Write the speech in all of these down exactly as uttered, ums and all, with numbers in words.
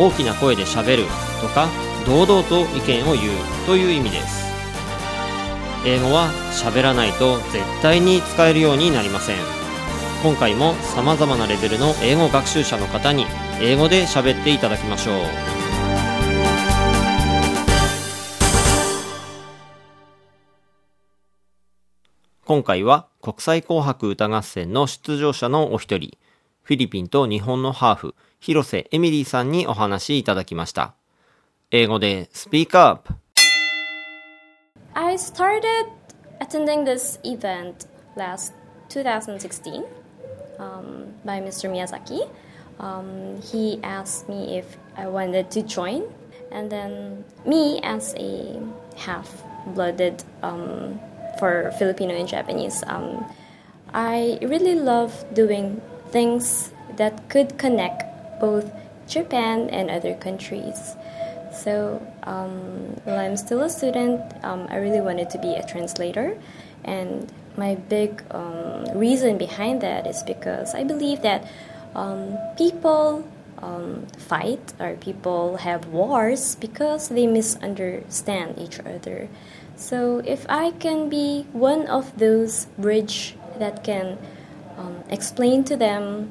大きな声でしゃべるとか堂々と意見を言うという意味です。英語はしゃべらないと絶対に使えるようになりません。今回もさまざまなレベルの英語学習者の方に英語でしゃべっていただきましょう。今回は国際紅白歌合戦の出場者のお一人、フィリピンと日本のハーフ、広瀬エミリーさんにお話しいただきました。英語でスピークアップ。I started attending this event last twenty sixteen、um, by Mister Miyazaki.、Um, he asked me if I wanted to join, and then me as a half-blooded、um, for Filipino and Japanese.、Um, I really love doing things that could connect.both Japan and other countries. So, um, while I'm still a student, um, I really wanted to be a translator. And my big um, reason behind that is because I believe that um, people um, fight or people have wars because they misunderstand each other. So, if I can be one of those bridge that can um, explain to them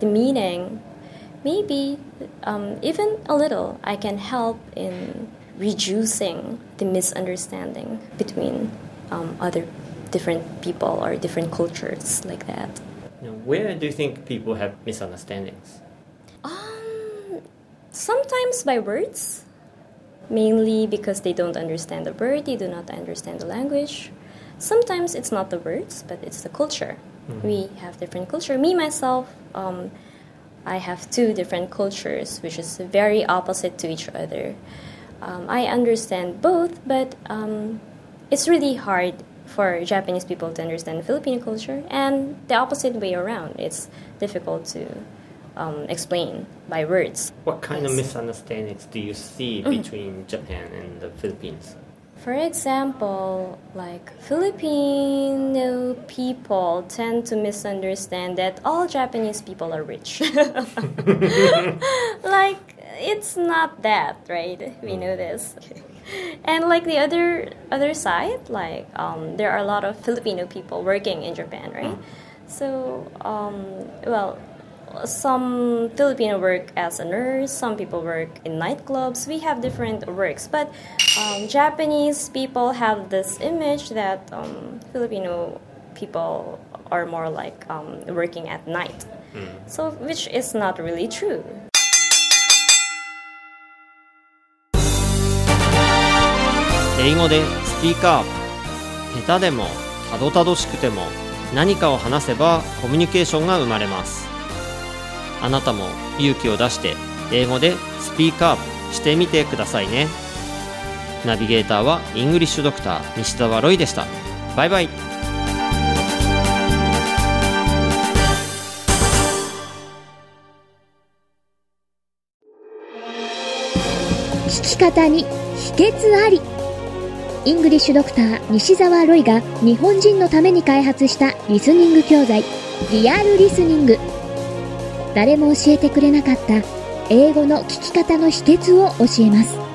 the meaning,Maybe, um, even a little, I can help in reducing the misunderstanding between um, other different people or different cultures like that. Where do you think people have misunderstandings? Um, sometimes by words, mainly because they don't understand the word, they do not understand the language. Sometimes it's not the words, but it's the culture. Mm-hmm. We have different culture. Me, myself,、um,I have two different cultures, which is very opposite to each other. Um, I understand both, but um, it's really hard for Japanese people to understand Filipino culture, and the opposite way around. It's difficult to um, explain by words. What kind、yes. of misunderstandings do you see、mm-hmm. between Japan and the Philippines? For example, like Filipino people tend to misunderstand that all Japanese people are rich. Like, it's not that, right? We know this. And like the other, other side, like um, there are a lot of Filipino people working in Japan, right? So, um, well, some Filipino work as a nurse, some people work in nightclubs. We have different works, but...Um, Japanese people have this image that um, Filipino people are more like um, working at night, mm. so which is not really true. 英語でスピークアップ。下手でもたどたどしくても何かを話せばコミュニケーションが生まれます。あなたも勇気を出して英語でスピークアップしてみてくださいね。ナビゲーターはイングリッシュドクター西澤ロイでした。バイバイ。聞き方に秘訣あり。イングリッシュドクター西澤ロイが日本人のために開発したリスニング教材、リアルリスニング。誰も教えてくれなかった英語の聞き方の秘訣を教えます。